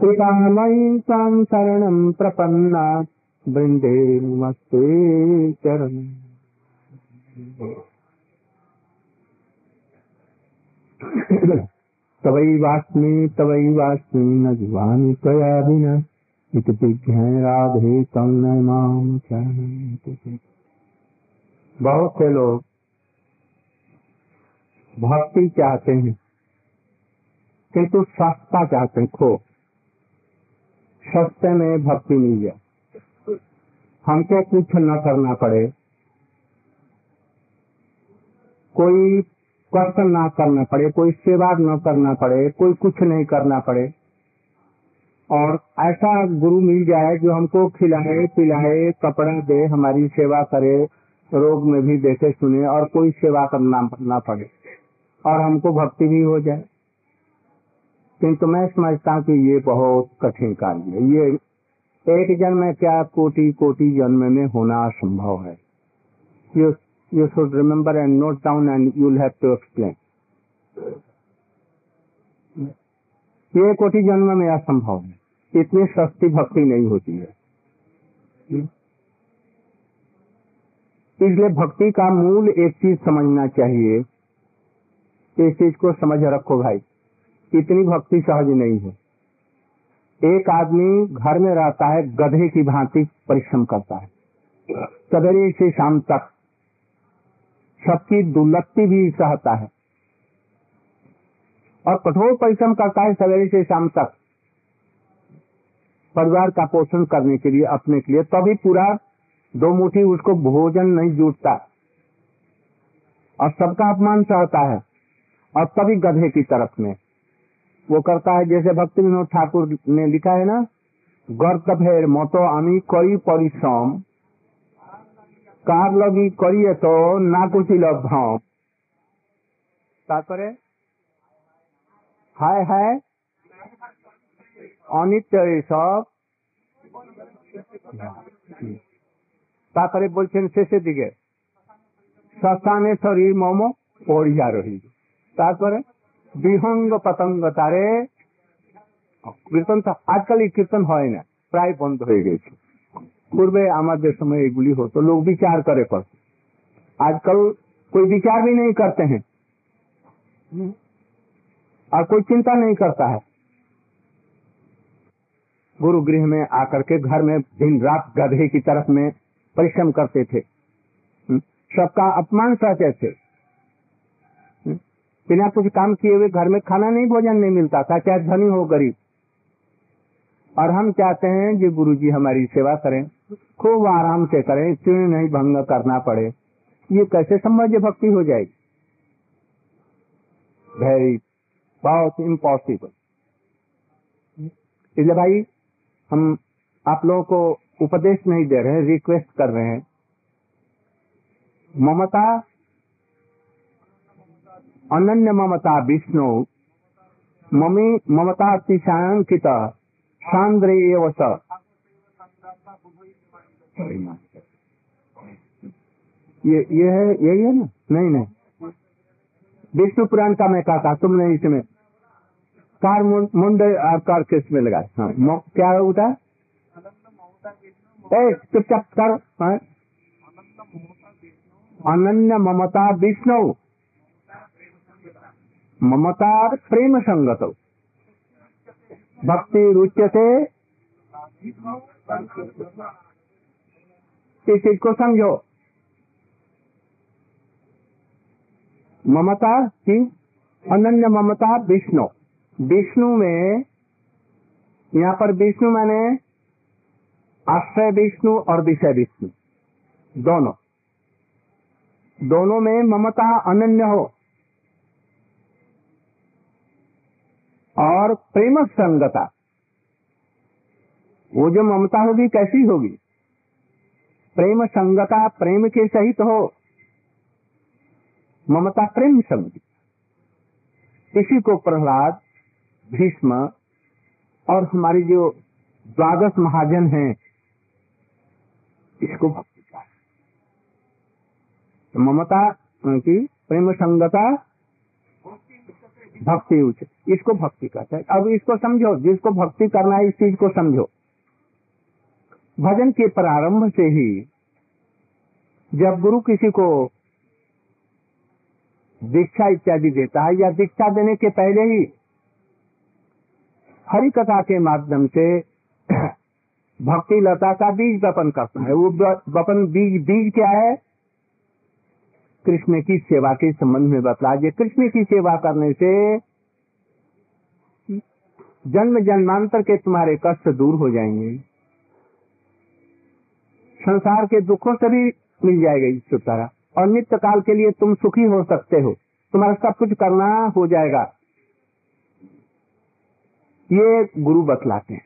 पितामहीं तां शरणं प्रपन्ना वृन्दे नमस्ते चरण। तवैवास्मि न जीवामि त्वया विना इति विज्ञाय राधे तं नमामि शरणं। बहुत से लोग भक्ति चाहते हैं किंतु सस्ता चाहते हैं, खो सस्ते में भक्ति मिल जाए, हमको कुछ न करना पड़े, कोई कष्ट ना करना पड़े, कोई सेवा न करना पड़े, कोई कुछ नहीं करना पड़े, और ऐसा गुरु मिल जाए जो हमको खिलाए पिलाए कपड़ा दे, हमारी सेवा करे, रोग में भी देखे सुने, और कोई सेवा करना ना पड़े और हमको भक्ति भी हो जाए। किंतु मैं समझता हूँ कि ये बहुत कठिन कार्य है, ये एक जन्म क्या कोटि कोटि जन्म में होना असंभव है। You should remember and note down and you will have to explain. ये कोटि जन्म में असंभव है, इतनी सस्ती भक्ति नहीं होती है। इसलिए भक्ति का मूल एक चीज समझना चाहिए, इस चीज को समझ रखो भाई, इतनी भक्ति सहज नहीं है। एक आदमी घर में रहता है, गधे की भांति परिश्रम करता है, सवेरे से शाम तक सबकी दुर्लभती भी सहता है और कठोर परिश्रम करता है सवेरे से शाम तक परिवार का पोषण करने के लिए, अपने के लिए, तभी पूरा दो मुट्ठी उसको भोजन नहीं जुटता और सबका अपमान सहता है, और तभी गधे की तरफ में वो करता है। जैसे भक्ति विनोद ठाकुर ने लिखा है ना, गर्त फेर मतो आमी करी परिश्रम कार लगी करिए तो ना कुछ लभ भाव करे हाय हाय अनित्य सब शेषे दिखे शशाने शरीर मम पड़िया रही विहंग पतंग तारे कीर्तन था। आजकल कीर्तन है ना, प्राय बंद हो गई। पूर्वे हमारे समय एगुली हो तो लोग विचार करे, पर आजकल कोई विचार भी नहीं करते हैं और कोई चिंता नहीं करता है। गुरु गृह में आकर के घर में दिन रात गधे की तरफ में परिश्रम करते थे, सबका अपमान सहते थे, बिना कुछ काम किए हुए घर में खाना नहीं भोजन नहीं मिलता था, चाहे धनी हो गरीब। और हम चाहते हैं जो गुरुजी हमारी सेवा करें, खूब आराम से करें, क्यों नहीं भंग करना पड़े। ये कैसे संभव भक्ति हो जाएगी? वेरी बहुत इम्पॉसिबल। इसलिए भाई हम आप लोगों को उपदेश नहीं दे रहे हैं, रिक्वेस्ट कर रहे हैं। ममता अनन्य ममता विष्णु ममी ममता अतिशांकिता सांद्रे एवस। ये है, यही है ना? नहीं, विष्णु पुराण का मैं कहता, तुमने इसमें कार मुंड और कार किस में लगाए? हाँ, क्या होता है? चुपचाप कर। अनन्य ममता विष्णु ममता प्रेम संगत भक्ति रुच्यते। इस चीज को समझो, ममता की अनन्य ममता विष्णु। विष्णु में यहाँ पर विष्णु माने आश्रय विष्णु और विषय विष्णु, दोनों में ममता अनन्य हो और प्रेम संगता। वो जो ममता होगी कैसी होगी? प्रेम संगता, प्रेम के सहित हो, ममता प्रेम संगति। इसी को प्रहलाद, भीष्म और हमारी जो द्वादश महाजन हैं, इसको भक्ति का ममता की प्रेम संगता भक्ति उच्च, इसको भक्ति कहते हैं। अब इसको समझो, जिसको भक्ति करना है इस चीज को समझो। भजन के प्रारंभ से ही जब गुरु किसी को दीक्षा इत्यादि देता है या दीक्षा देने के पहले ही हरि कथा के माध्यम से भक्ति लता का बीज वपन करता है। वो वपन बीज क्या है? कृष्ण की सेवा के संबंध में बतला दिए। कृष्ण की सेवा करने से जन्म जन्मांतर के तुम्हारे कष्ट दूर हो जाएंगे, संसार के दुखों से भी मिल जाएगा छुटकारा, और नित्य काल के लिए तुम सुखी हो सकते हो, तुम्हारा सब कुछ करना हो जाएगा। ये गुरु बतलाते हैं।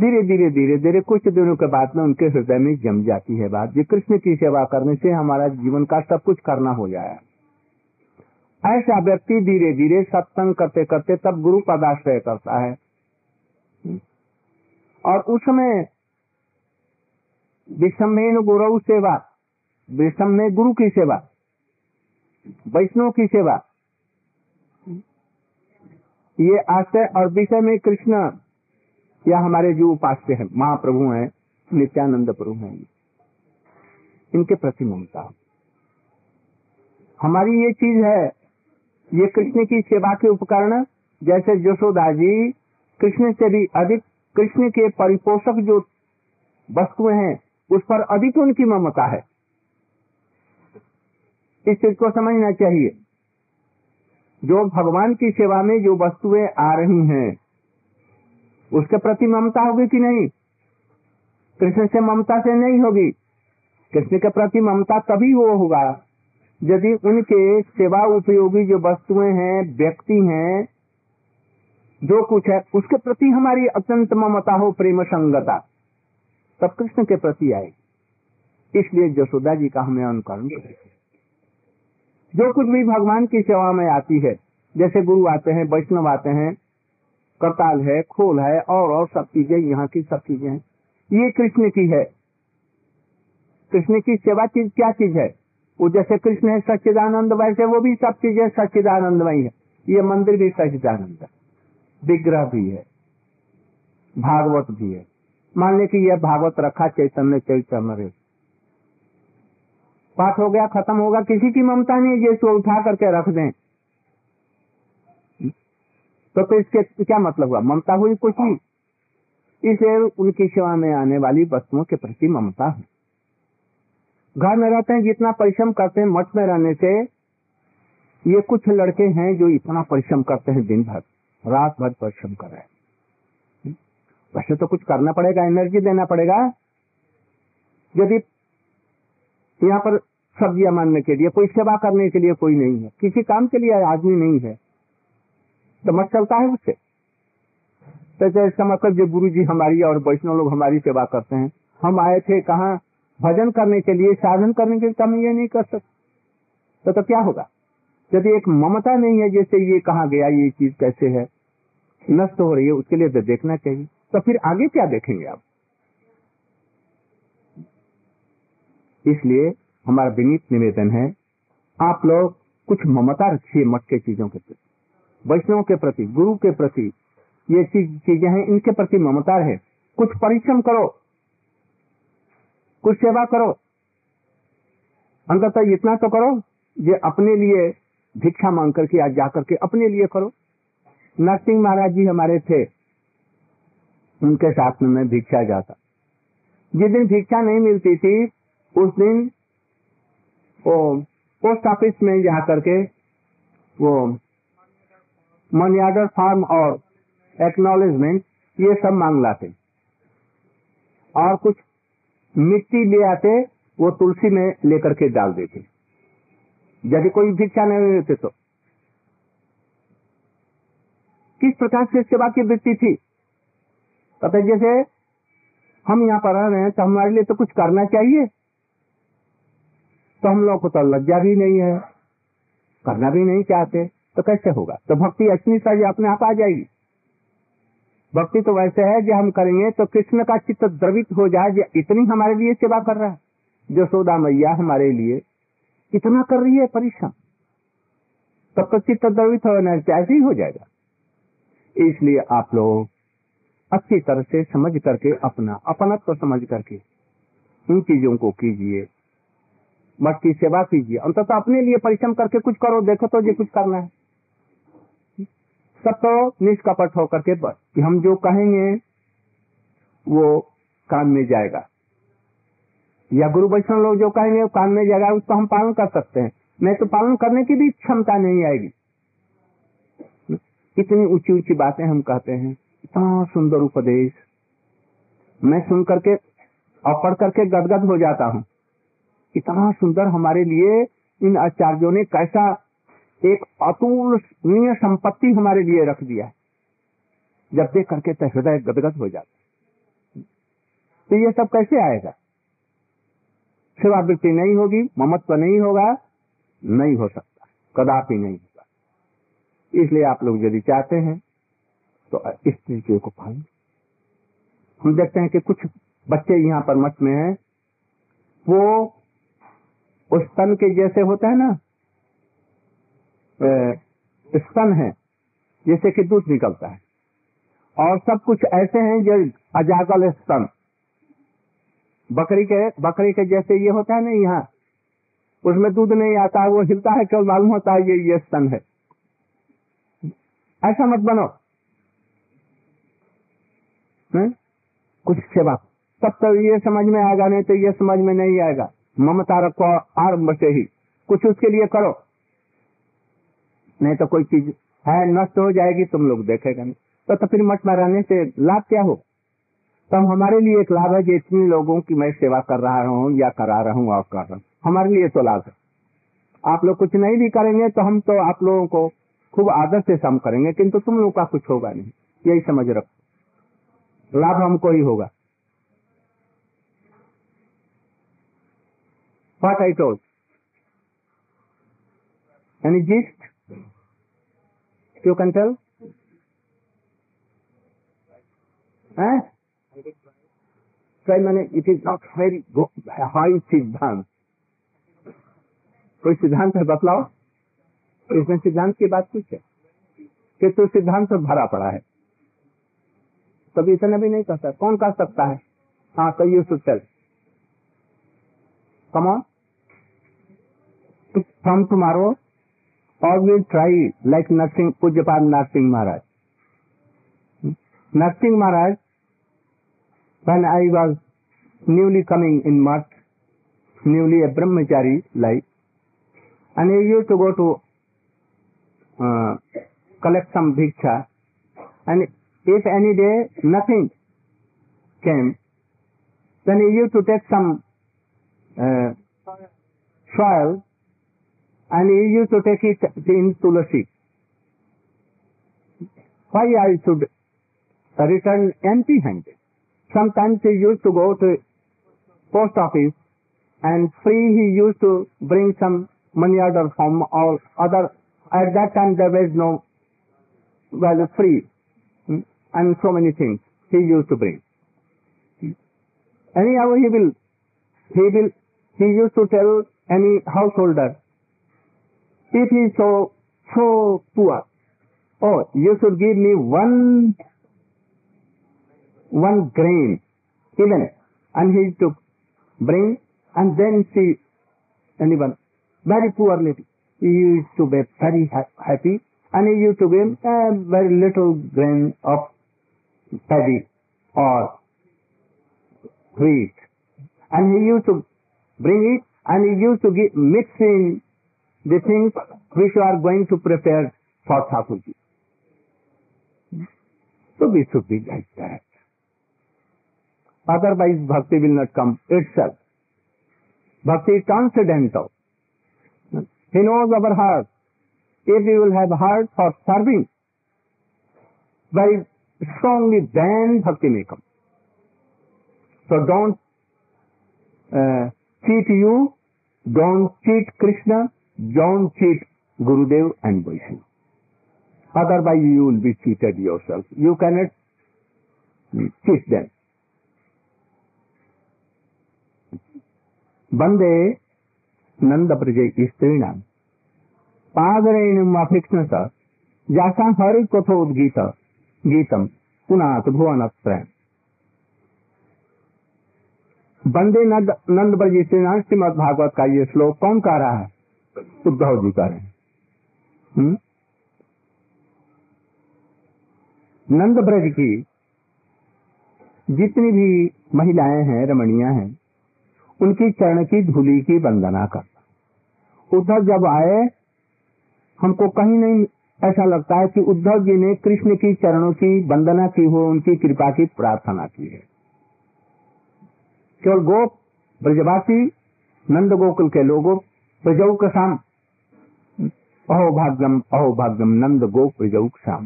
धीरे धीरे धीरे धीरे कुछ दिनों के बाद में उनके हृदय में जम जाती है बात, ये कृष्ण की सेवा करने से हमारा जीवन का सब कुछ करना हो जाएगा। ऐसा व्यक्ति धीरे धीरे सत्संग करते करते तब गुरु पदाश्रय करता है, और उस समय विषमेन गुरु सेवा, विषम में गुरु की सेवा, वैष्णव की सेवा, ये आश्रय और विषय में कृष्ण या हमारे जो उपास्य हैं, महाप्रभु हैं, नित्यानंद प्रभु हैं, इनके प्रति ममता हमारी ये चीज है। ये कृष्ण की सेवा के उपकरण, जैसे यशोदा जी कृष्ण से भी अधिक कृष्ण के परिपोषक जो वस्तुएं हैं उस पर अधिक उनकी ममता है। इस चीज को समझना चाहिए। जो भगवान की सेवा में जो वस्तुएं आ रही हैं उसके प्रति ममता होगी कि नहीं? कृष्ण से ममता से नहीं होगी। कृष्ण के प्रति ममता तभी वो होगा यदि उनके सेवा उपयोगी जो वस्तुएं हैं, व्यक्ति हैं, जो कुछ है उसके प्रति हमारी अत्यंत ममता हो, प्रेम संगता, तब कृष्ण के प्रति आए। इसलिए यशोदा जी का हमें अनुकरण करें। जो कुछ भी भगवान की सेवा में आती है, जैसे गुरु आते हैं, वैष्णव आते हैं, करताल है, खोल है, और सब चीजें यहाँ की सब चीजें हैं, ये कृष्ण की है। कृष्ण की सेवा चीज क्या चीज है? वो जैसे कृष्ण है सच्चिदानंदमय, से वो भी सब चीजें सच्चिदानंदमय है। ये मंदिर भी सच्चिदानंद है, विग्रह भी है, भागवत भी है। मान लें कि यह भागवत रखा, चैतन्य चैतन्य पाठ हो गया, खत्म होगा, किसी की ममता नहीं, ये इसको उठा करके रख दें तो इसके क्या मतलब हुआ? ममता हुई कुछ नहीं। इसलिए उनकी सेवा में आने वाली वस्तुओं के प्रति ममता है। घर में रहते हैं, जितना परिश्रम करते हैं, मठ में रहने से, ये कुछ लड़के हैं जो इतना परिश्रम करते हैं, दिन भर रात भर परिश्रम कर रहे हैं। वैसे तो कुछ करना पड़ेगा, एनर्जी देना पड़ेगा। यदि यहाँ पर सब्जियां मानने के लिए कोई, सेवा करने के लिए कोई नहीं है, किसी काम के लिए आदमी नहीं है, तो मत चलता है उससे। तो समझ कर जो गुरु जी हमारी और वैष्णव लोग हमारी सेवा करते हैं, हम आए थे कहा भजन करने के लिए, साधन करने के लिए, हम ये नहीं कर सकते तो क्या होगा? यदि एक ममता नहीं है, जैसे ये कहा गया, ये चीज कैसे है, नष्ट हो रही है, उसके लिए तो देखना चाहिए, तो फिर आगे क्या देखेंगे आप? इसलिए हमारा विनीत निवेदन है, आप लोग कुछ ममता रखिए मठ के चीजों के प्रति, वैष्णव के प्रति, गुरु के प्रति, ये चीजें हैं, इनके प्रति ममता है। कुछ परिश्रम करो, कुछ सेवा करो, अंततः इतना तो करो ये अपने लिए भिक्षा मांग करके आज जा करके अपने लिए करो। नरसिंह महाराज जी हमारे थे, उनके साथ में मैं भिक्षा जाता। जिस दिन भिक्षा नहीं मिलती थी उस दिन वो पोस्ट ऑफिस में जा करके वो मनी ऑर्डर फॉर्म और एक्नॉलेजमेंट ये सब मांग लाते, और कुछ मिट्टी ले आते, वो तुलसी में लेकर के डाल देते यदि कोई भिक्षा नहीं देते तो। किस प्रकार से सेवा की वृत्ति थी? पता है, जैसे हम यहाँ पर आ रहे हैं तो हमारे लिए तो कुछ करना चाहिए, तो हम लोगों को तो लज्जा भी नहीं है, करना भी नहीं चाहते, तो कैसे होगा? तो भक्ति अच्छी सारी अपने आप आ जाएगी। भक्ति तो वैसे है जो हम करेंगे तो कृष्ण का चित्त द्रवित हो जाए, इतनी हमारे लिए सेवा कर रहा है। यशोदा मैया हमारे लिए इतना कर रही है परिश्रम, तब तक चित्त द्रवित होना ऐसे ही हो जाएगा। इसलिए आप लोग अच्छी तरह से समझ करके अपना अपनत्व को समझ करके इन चीजों को कीजिए, मठ की सेवा कीजिए, अंततः अपने लिए परिश्रम करके कुछ करो, देखो तो ये कुछ करना है। सब तो निष्कपट होकर के बस कि हम जो कहेंगे वो काम में जाएगा, या गुरु वैष्णव लोग जो कहेंगे वो काम में जाएगा, उसको हम पालन कर सकते हैं, मैं तो पालन करने की भी क्षमता नहीं आएगी। इतनी ऊंची ऊंची बातें हम कहते हैं, इतना सुंदर उपदेश मैं सुन करके और पढ़ करके गदगद हो जाता हूँ। इतना सुंदर हमारे लिए इन आचार्यों ने कैसा एक अतुलनीय संपत्ति हमारे लिए रख दिया, जब देख करके तो हृदय गदगद हो जाता। तो ये सब कैसे आएगा? सेवावृत्ति नहीं होगी, ममत्व नहीं होगा, नहीं हो सकता, कदापि नहीं होगा। इसलिए आप लोग यदि चाहते हैं तो इस तरीके को पाएं। हम देखते हैं कि कुछ बच्चे यहाँ पर मठ में हैं, वो उस स्तन के जैसे होता है ना, स्तन है जैसे कि दूध निकलता है, और सब कुछ ऐसे हैं जो अजागल स्तन बकरी के जैसे ये होता है ना, यहाँ उसमें दूध नहीं आता है, वो हिलता है, केवल मालूम होता है ये स्तन है। ऐसा मत बनो, है? कुछ सेवा तब तो ये समझ में आएगा, नहीं तो ये समझ में नहीं आएगा। ममता रखो आरंभ से ही, कुछ उसके लिए करो, नहीं तो कोई चीज है नष्ट हो जाएगी, तुम लोग देखेगा नहीं। तो फिर मठ में रहने से लाभ क्या हो? तो हमारे लिए एक लाभ है कि इतने लोगों की मैं सेवा कर रहा हूँ या करा रहा हूँ और कर रहा हूँ, हमारे लिए तो लाभ है। आप लोग कुछ नहीं भी करेंगे तो हम तो आप लोगों को खूब आदर से सम करेंगे, किंतु तुम लोग का कुछ होगा नहीं, यही समझ रखो, लाभ हमको ही होगा। What I told? Any gist? You can tell? Eh? It is not very high सिद्धांत। कोई सिद्धांत है बतलाओ, इसमें सिद्धांत की बात कुछ है कि तो सिद्धांत तो भरा पड़ा है, तभी इतना भी नहीं कर सकता, कौन कर सकता है? हाँ, तो you should tell, come on, from tomorrow और विल ट्राई लाइक नरसिंह, पूज्यपाद Narasimha Maharaj. Narsimha Maharaj, when I was newly coming in March, newly a brahmachari life, and I used to go to collect some bhiksha, and if any day nothing came, then I used to take some soil and I used to take it in tulasi. Why I should return empty-handed? Sometimes he used to go to post office and free he used to bring some money order form or other. At that time there was no, well, free and so many things he used to bring. Anyhow, he used to tell any householder, if he is so poor, oh, you should give me one grain, even, and he took bring, and then see anyone, very poor lady, he used to be very happy, and he used to give a very little grain of paddy or wheat, and he used to bring it, and he used to give, mix in the things which you are going to prepare for Thakurji. So we should be like that. Otherwise, bhakti will not come itself. Bhakti is transcendental. He knows our heart. If we will have heart for serving, very strongly, then bhakti may come. So don't cheat you, don't cheat Krishna, don't cheat Gurudev and Vaishnava. Otherwise, you will be cheated yourself. You cannot cheat them. वंदे नंद प्रजय स्त्री नाम पादरेण अफिक्षणत जासा हरि कथोद्गीत गीतम पुनात भुवनत्रय बंदे नंद ब्रज श्रीमद भागवत का ये श्लोक कौन कह रहा है? उद्धव जी कह रहे हैं। नंद ब्रज की जितनी भी महिलाएं हैं, रमणियां हैं, उनकी चरण की धूलि की वंदना करता। उद्धव जब आए, हमको कहीं नहीं ऐसा लगता है कि उद्धव जी ने कृष्ण की चरणों की वंदना की हो, उनकी कृपा की प्रार्थना की है। केवल गोप ब्रजवासी नंद गोकुल के लोगों ब्रजौ कसाम अहो भाग्यम नंद गोप ब्रजौ कसाम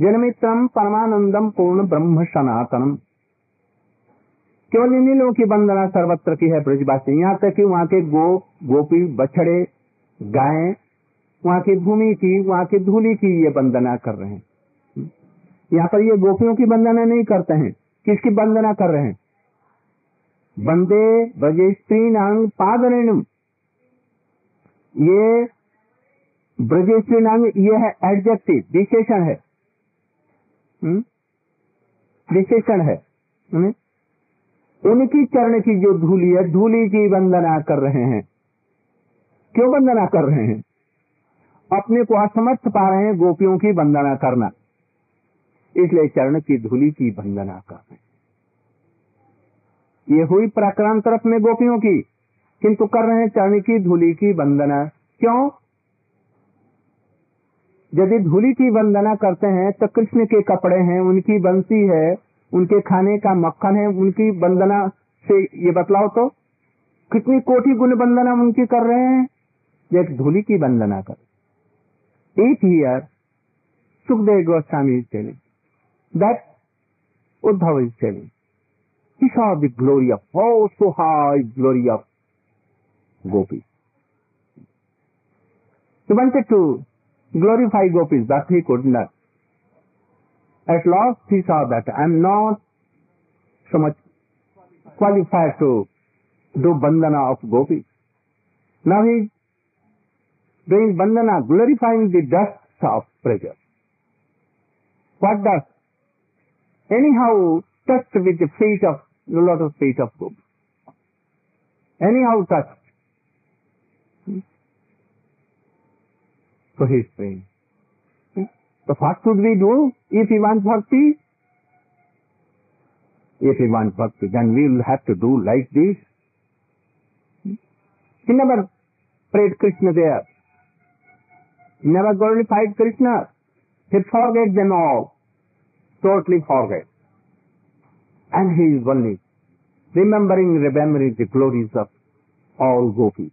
जनमित्रम परमानंदम पूर्ण ब्रह्म सनातनम। केवल इन्हीं लोगों की वंदना सर्वत्र की है ब्रजवासी, यहाँ तक कि वहाँ के गोप गोपी बछड़े गायें वहाँ की भूमि की वहाँ की धूलि की ये वंदना कर रहे हैं। यहाँ पर ये गोपियों की वंदना नहीं करते हैं, किसकी वंदना कर रहे हैं? बंदे ब्रज स्त्रीणां पादरेणु, ये ब्रज स्त्रीणां ये है एडजेक्टिव, विशेषण है, विशेषण है। उनकी चरण की जो धूलि है, धूलि की वंदना कर रहे हैं। क्यों वंदना कर रहे हैं? अपने को असमर्थ पा रहे हैं गोपियों की वंदना करना, इसलिए चरण की धूलि की वंदना कर रहे हैं। ये हुई प्राक्रांत तरफ में गोपियों की, किंतु कर रहे हैं चरण की धूलि की वंदना। क्यों? यदि धूलि की वंदना करते हैं तो कृष्ण के कपड़े हैं, उनकी बंसी है, उनके खाने का मक्खन है, उनकी वंदना से ये बतलाओ तो कितनी कोटि गुण वंदना उनकी कर रहे हैं। एक धूलि की वंदना कर एक ईयर सुखदेव गोस्वामी चले दैट उद्धव इज चले। He saw the glory of, oh, so high glory of gopis. He wanted to glorify gopis, but he could not. At last he saw that I am not so much qualified to do bandhana of gopis. Now he is doing bandhana, glorifying the dust of pleasure. What dust? Anyhow touched with the feet of a lot of feet of gopis. Anyhow touched. So he is praying. So what should we do if we want bhakti? If we want bhakti, then we will have to do like this. He never prayed Krishna there. He never glorified Krishna. He forget them all. Totally forget. And he is only remembering the glories of all gopis.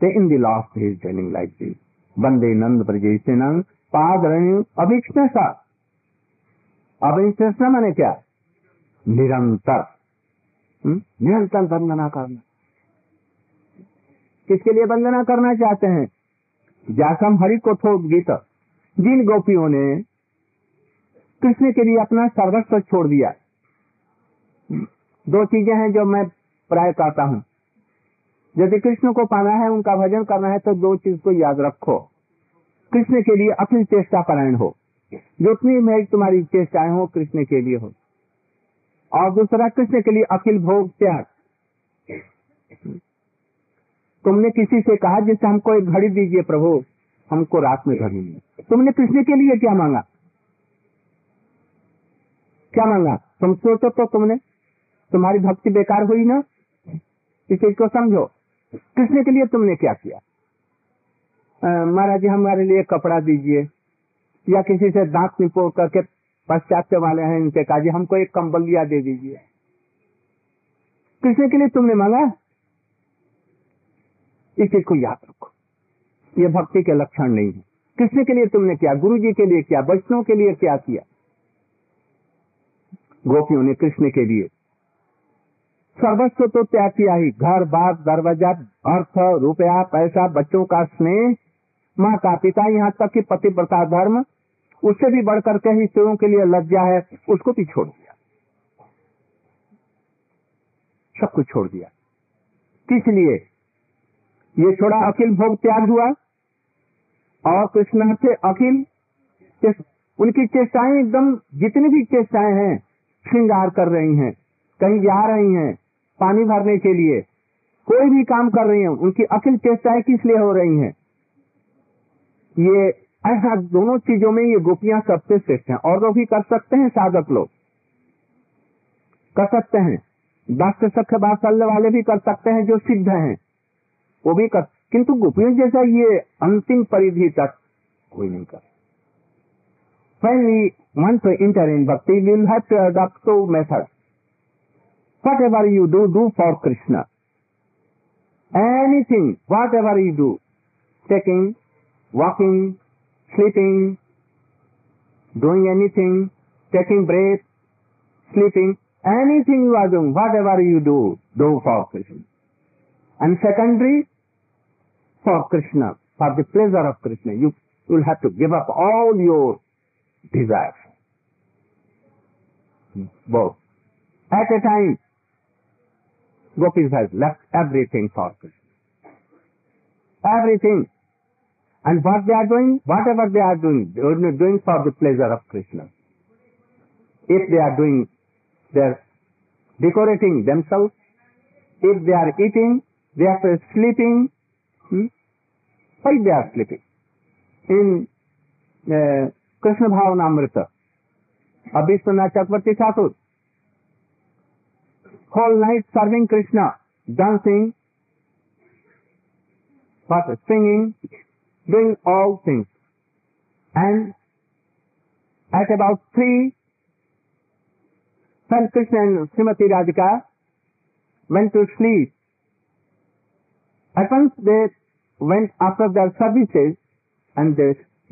Then in the last he is telling like this, Bande Nanda Prajesenang Padrani Abhishnasa. Abhishnasa means what? Nirantar. Nirantar bandana karna. किसके लिए वंदना करना चाहते हैं? जासम हरि को थोप गीता। जिन गोपियों ने कृष्ण के लिए अपना सर्वस्व छोड़ दिया। दो चीजें हैं जो मैं प्राय कहता हूँ, यदि कृष्ण को पाना है, उनका भजन करना है, तो दो चीज को याद रखो। कृष्ण के लिए अपनी चेष्टा परायण हो, जितनी मेरी तुम्हारी चेष्टाएं हो कृष्ण के लिए हो, और दूसरा कृष्ण के लिए अखिल भोग त्याग। तुमने किसी से कहा जिससे हमको एक घड़ी दीजिए प्रभु, हमको रात में घड़ी नहीं। तुमने कृष्ण के लिए क्या मांगा? क्या मांगा? तुम सोचो तो तुमने, तुम्हारी भक्ति बेकार हुई ना, इस चीज को समझो। कृष्ण के लिए तुमने क्या किया? महाराज जी हमारे लिए कपड़ा दीजिए, या किसी से दांत निपोड़ करके पश्चात वाले हैं इनसे कहा जी हमको एक कंबलिया दे दीजिए। कृष्ण के लिए तुमने मांगा? इस चीज को याद रखो, ये भक्ति के लक्षण नहीं है। कृष्ण के लिए तुमने क्या, गुरु जी के लिए क्या, वैष्णव के लिए क्या किया? गोपियों ने कृष्ण के लिए सर्वस्व तो त्याग किया ही, घर बार दरवाजा अर्थ रुपया पैसा बच्चों का स्नेह माँ का पिता, यहाँ तक कि पति प्रथा धर्म, उससे भी बढ़ करके ही स्त्रियों के लिए लज्जा है, उसको भी छोड़ दिया, सब कुछ छोड़ दिया। किस लिए ये छोड़ा? अखिल भोग त्याग हुआ, और कृष्ण थे अखिल। उनकी चेष्टाएं एकदम जितनी भी चेष्टाएं हैं श्रृंगार कर रही हैं, कहीं जा रही हैं पानी भरने के लिए, कोई भी काम कर रही हैं, उनकी अखिल चेष्टाएं किस लिए हो रही हैं? ये ऐसा दोनों चीजों में ये गोपियां सबसे श्रेष्ठ हैं। और लोग भी कर सकते हैं, साधक लोग कर सकते हैं, दास्य सख्य वात्सल्य वाले भी कर सकते हैं, जो सिद्ध हैं वो भी कर, किंतु गोपियों जैसा ये अंतिम परिधि तक कोई नहीं कर। When we want to enter in bhakti, we will have to adopt two methods. Whatever you do, do for Krishna. Anything, whatever you do, taking, walking, sleeping, doing anything, taking breath, sleeping, anything you are doing, whatever you do, do for Krishna. And secondary, for Krishna, for the pleasure of Krishna. You will have to give up all your desires, both at a time. Gopis has left everything for Krishna, everything, and what they are doing, whatever they are doing, they are not doing for the pleasure of Krishna. If they are doing, they are decorating themselves. If they are eating, they are sleeping. Why they are sleeping? In Krishna Bhavanamrita, Vishwanath Chakravarti Thakur, whole night serving Krishna, dancing, singing, doing all things, and at about 3 when Krishna and Srimati Radhika went to sleep, at once they went after their services and they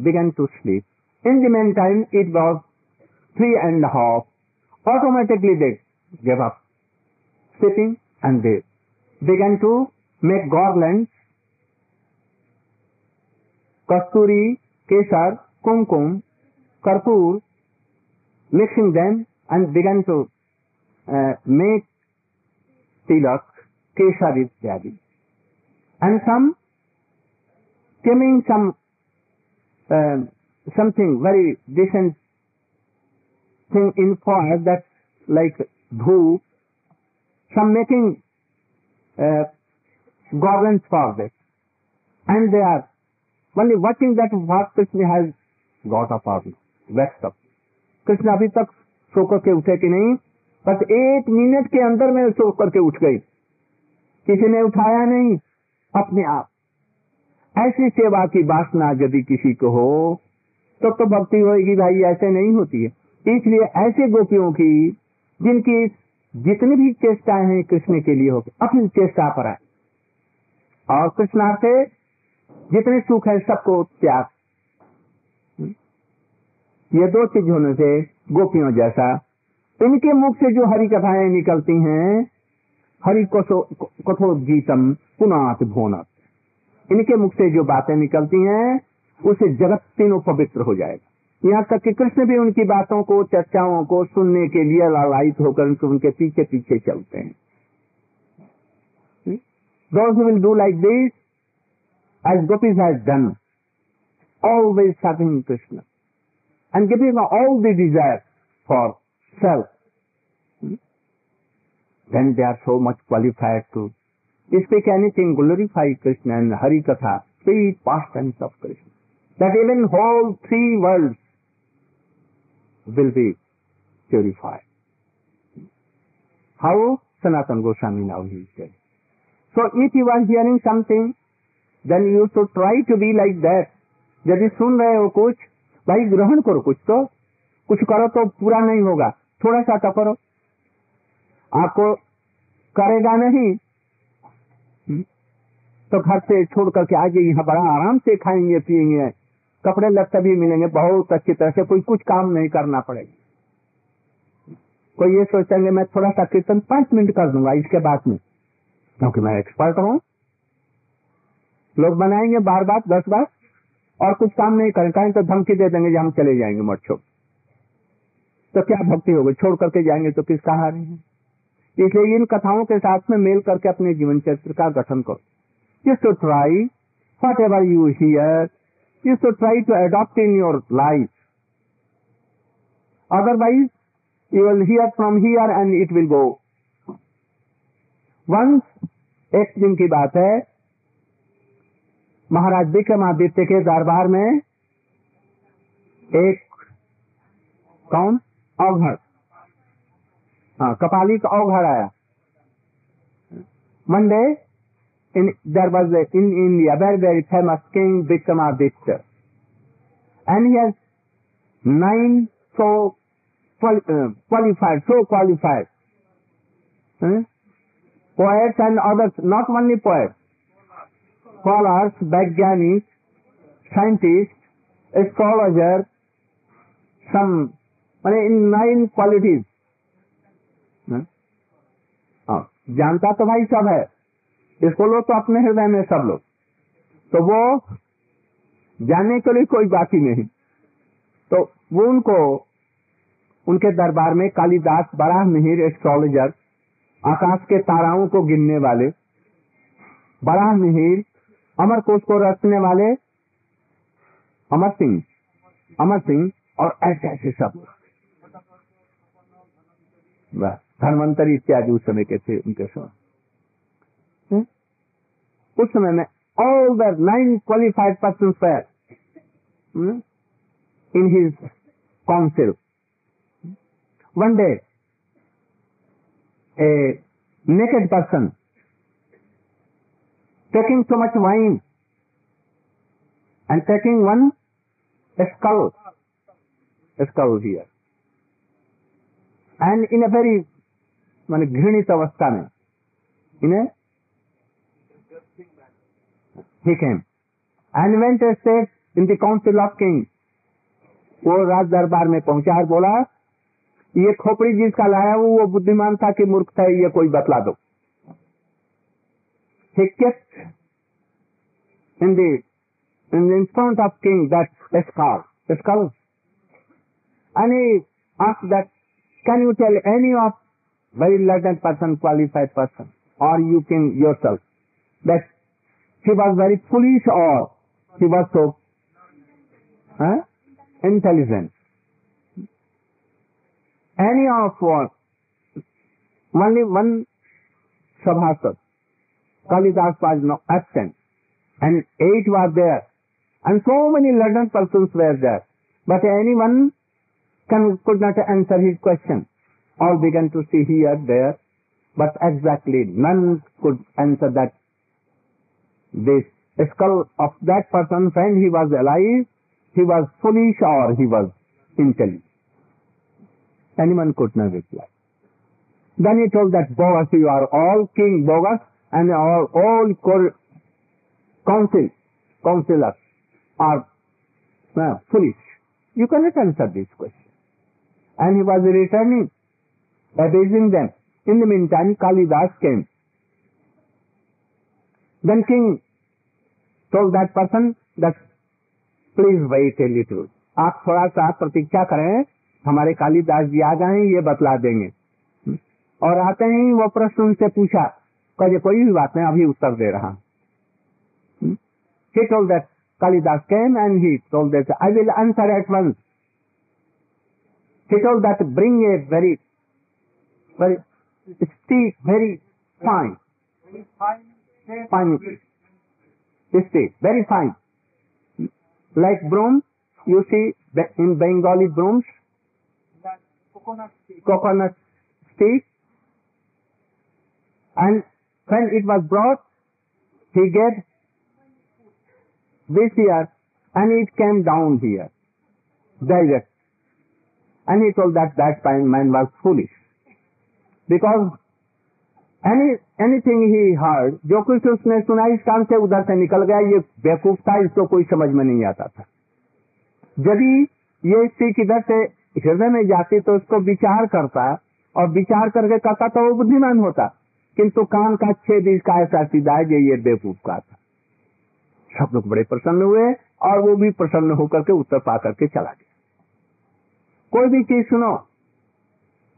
began to sleep. In the meantime, it was 3.5. Automatically they gave up sleeping and they began to make garlands, kasturi, kesar, kumkum, karpur, mixing them and began to make tilak, kesar ityadi. And some trimming, some something very decent thing in fire, that like dhoop, some making garlands for that, and they are only watching that what Krishna has got up or waxed up. Krishna अभी तक सो करके उठे कि नहीं, बस 1 minute के अंदर में सो करके उठ गई, किसी ने उठाया नहीं, अपने आप। ऐसी सेवा की वासना यदि किसी को हो तो भक्ति होगी भाई, ऐसे नहीं होती है। इसलिए ऐसे गोपियों की जिनकी जितनी भी चेष्टाएं हैं कृष्ण के लिए होगी, अपनी चेष्टा पर आए और कृष्णार्थ से जितने सुख है सबको त्याग, ये 2 चीज होने से गोपियों जैसा, इनके मुख से जो हरि कथाएं निकलती हैं, हरि कथोपगीतम पुनात भोनत, इनके मुख से जो बातें निकलती हैं उसे जगत तीनों पवित्र हो जाएगा। यहाँ तक कि कृष्ण भी उनकी बातों को, चर्चाओं को सुनने के लिए लालायित होकर उनके पीछे पीछे चलते हैं। Those who will do like this, as Gopis has done, always serving Krishna and giving all the desires for self, then they are so much qualified to speak anything, glorify Krishna and Hari Katha, sweet pastimes of Krishna. That even whole 3 worlds will be purified. How Sanatan Goswami now he said. So if you are hearing something, then you should try to be like that. यदि सुन रहे हो कुछ, भाई ग्रहण करो, कुछ तो कुछ करो तो पूरा नहीं होगा, थोड़ा सा तो करो, आपको करेगा नहीं तो घर से छोड़ करके आ जाइए, यहाँ बड़ा आराम से खाएंगे पिएंगे, कपड़े लत्ते भी मिलेंगे बहुत अच्छी तरह से, कोई कुछ काम नहीं करना पड़ेगा। कोई ये सोचेंगे मैं थोड़ा सा कीर्तन 5 मिनट कर दूंगा इसके बाद में, क्योंकि मैं एक्सपर्ट हूँ, लोग बनाएंगे बार बार 10 बार और कुछ काम नहीं करें तो धमकी दे देंगे हम चले जाएंगे मत छोड़, तो क्या भक्ति होगी? छोड़ करके जाएंगे तो किसका हार है? इसलिए इन कथाओं के साथ में मेल करके अपने जीवन चरित्र का गठन करो। You should try, whatever you hear, you should try to adopt in your life. Otherwise, you will hear from here and it will go. Once, एक दिन की बात है, महाराज विक्रमादित्य के दरबार में एक कौन औघड़, हाँ, कपालिक औघड़ आया. Monday there was in India very famous king Vikramaditya, and he has 9 so qualified poets and others, not only poets, scholars, Vaigyaniks, scientists, astrologers, some, in 9 qualities. जानता तो भाई सब है, इसको लो तो अपने हृदय में सब लोग, तो वो जानने के लिए कोई बाकी नहीं. तो वो उनको, उनके दरबार में कालिदास, बराह मिहिर एस्ट्रोलॉजर, आकाश के ताराओं को गिनने वाले, बराह मिहिर, अमरकोश को रचने वाले अमर सिंह और ऐसे ऐसे सब धन्वंतरी इत्यादि उस समय के थे उनके साथ. उस समय में all the 9 qualified person were in his council. One day a naked person taking so much wine and taking one skull here, and in a very घृणित अवस्था में, in a he came and went and said in the council of king. वो राज दरबार में पहुंचा और बोला, ये खोपड़ी जिसका लाया हूं वो बुद्धिमान था कि मूर्ख था, ये कोई बतला दो. He kept in front of king that skull, and he asked that, can you tell any of very learned person, qualified person, or you can yourself, that he was very foolish or he was so intelligent? Any of only one sabhasad, Kalidas was now absent, and 8 were there, and so many learned persons were there, but anyone could not answer his question. All began to see here, there, but exactly none could answer that this skull of that person, when he was alive, he was foolish or he was intelligent. Anyone could not reply. Then he told that, bogus, you are all king bogus, and all councillors are foolish. You cannot answer this question. And he was returning, abusing them. In the meantime, Kalidas came. Then king told that person that, please wait a little. आप थोड़ा सा प्रतीक्षा करें, हमारे कालिदास जी आ जाए, ये बतला देंगे. और आते ही वो प्रश्न उनसे पूछा, कहे कोई भी बात नहीं, अभी उत्तर दे रहा. He told that Kalidas came and he told that I will answer at once. He told that bring a very stiff, very fine stick, very fine, like broom. You see in Bengali brooms, coconut stick. And when it was brought, he gave this here, and it came down here direct. And he told that that man was foolish, because anything he heard, जो कुछ उसने सुना इस काम से उधर से निकल गया. ये बेवकूफ था, इसको कोई समझ में नहीं आता था. यदि ये स्त्री किधर से हृदय में जाती तो उसको विचार करता, और विचार करके कहता तो वो बुद्धिमान होता, किंतु कान का छेद इसका ऐसा सीधा है, ये बेवकूफ का था. सब लोग बड़े प्रसन्न हुए, और वो भी प्रसन्न होकर के उत्तर पा करके चला गया. कोई भी चीज सुनो,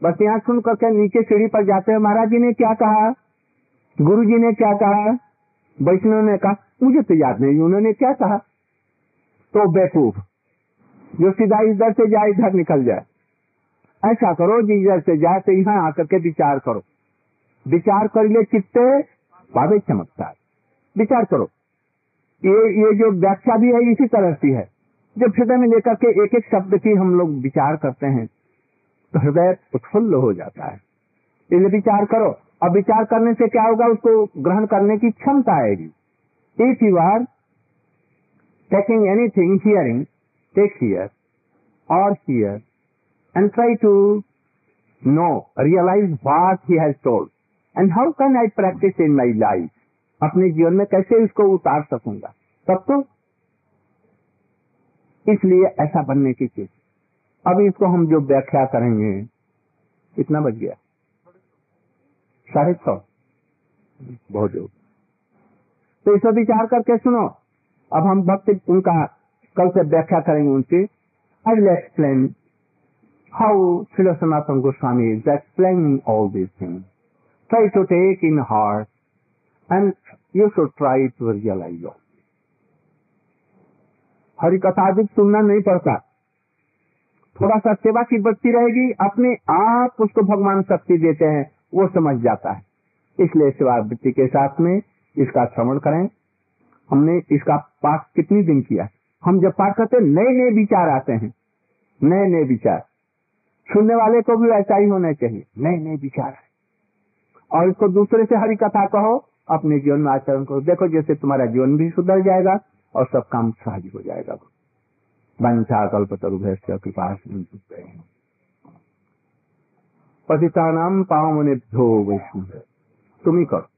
बस यहाँ सुन करके नीचे सीढ़ी पर जाते हुए, महाराज जी ने क्या कहा, गुरु जी ने क्या कहा, वैष्णव ने कहा, मुझे तो याद नहीं उन्होंने क्या कहा. तो बेवकूफ जो सीधा इधर से जाए इधर निकल जाए, ऐसा करो जिधर से जाए तो यहाँ आकर के विचार करो, विचार कर ले चित्ते भावे चमकता, विचार करो। ये जो व्याख्या भी है इसी तरह की है, जब हृदय में लेकर के एक एक शब्द की हम लोग विचार करते हैं तो हृदय उत्फुल्ल हो जाता है। इसलिए विचार करो, अब विचार करने से क्या होगा, उसको ग्रहण करने की क्षमता आएगी। If you are taking anything hearing, take here और here and try to know realize what he has told and how can I practice in my life, अपने जीवन में कैसे इसको उतार सकूंगा तब तो। इसलिए ऐसा बनने की चीज। अब इसको हम जो व्याख्या करेंगे, कितना बच गया, 650 बहुत हो। तो इसको विचार करके सुनो। अब हम भक्ति उनका कल से व्याख्या करेंगे उनकी। I will explain how Shri Sanatan Goswami is explaining all this thing. Try to take in heart and you should try to realize all. Hari कथा अधिक सुनना नहीं पड़ता, थोड़ा सा सेवा की बचती रहेगी, अपने आप उसको भगवान शक्ति देते हैं, वो समझ जाता है। इसलिए सेवा वृत्ति के साथ में इसका श्रवण करें। हमने इसका पाठ कितने दिन किया, हम जब पाठ करते नए नए विचार आते हैं, नए नए विचार। सुनने वाले को भी ऐसा ही होना चाहिए, नए नए विचार आए। और इसको दूसरे से हरि कथा कहो, अपने जीवन में आचरण करो, देखो जैसे तुम्हारा जीवन भी सुधर जाएगा और सब काम सहज हो जाएगा। वंचा कल्पतरुभ्यश्च कृपास्मिन् पतितानां पावनेभ्यो वैष्णव। तुम ही करो,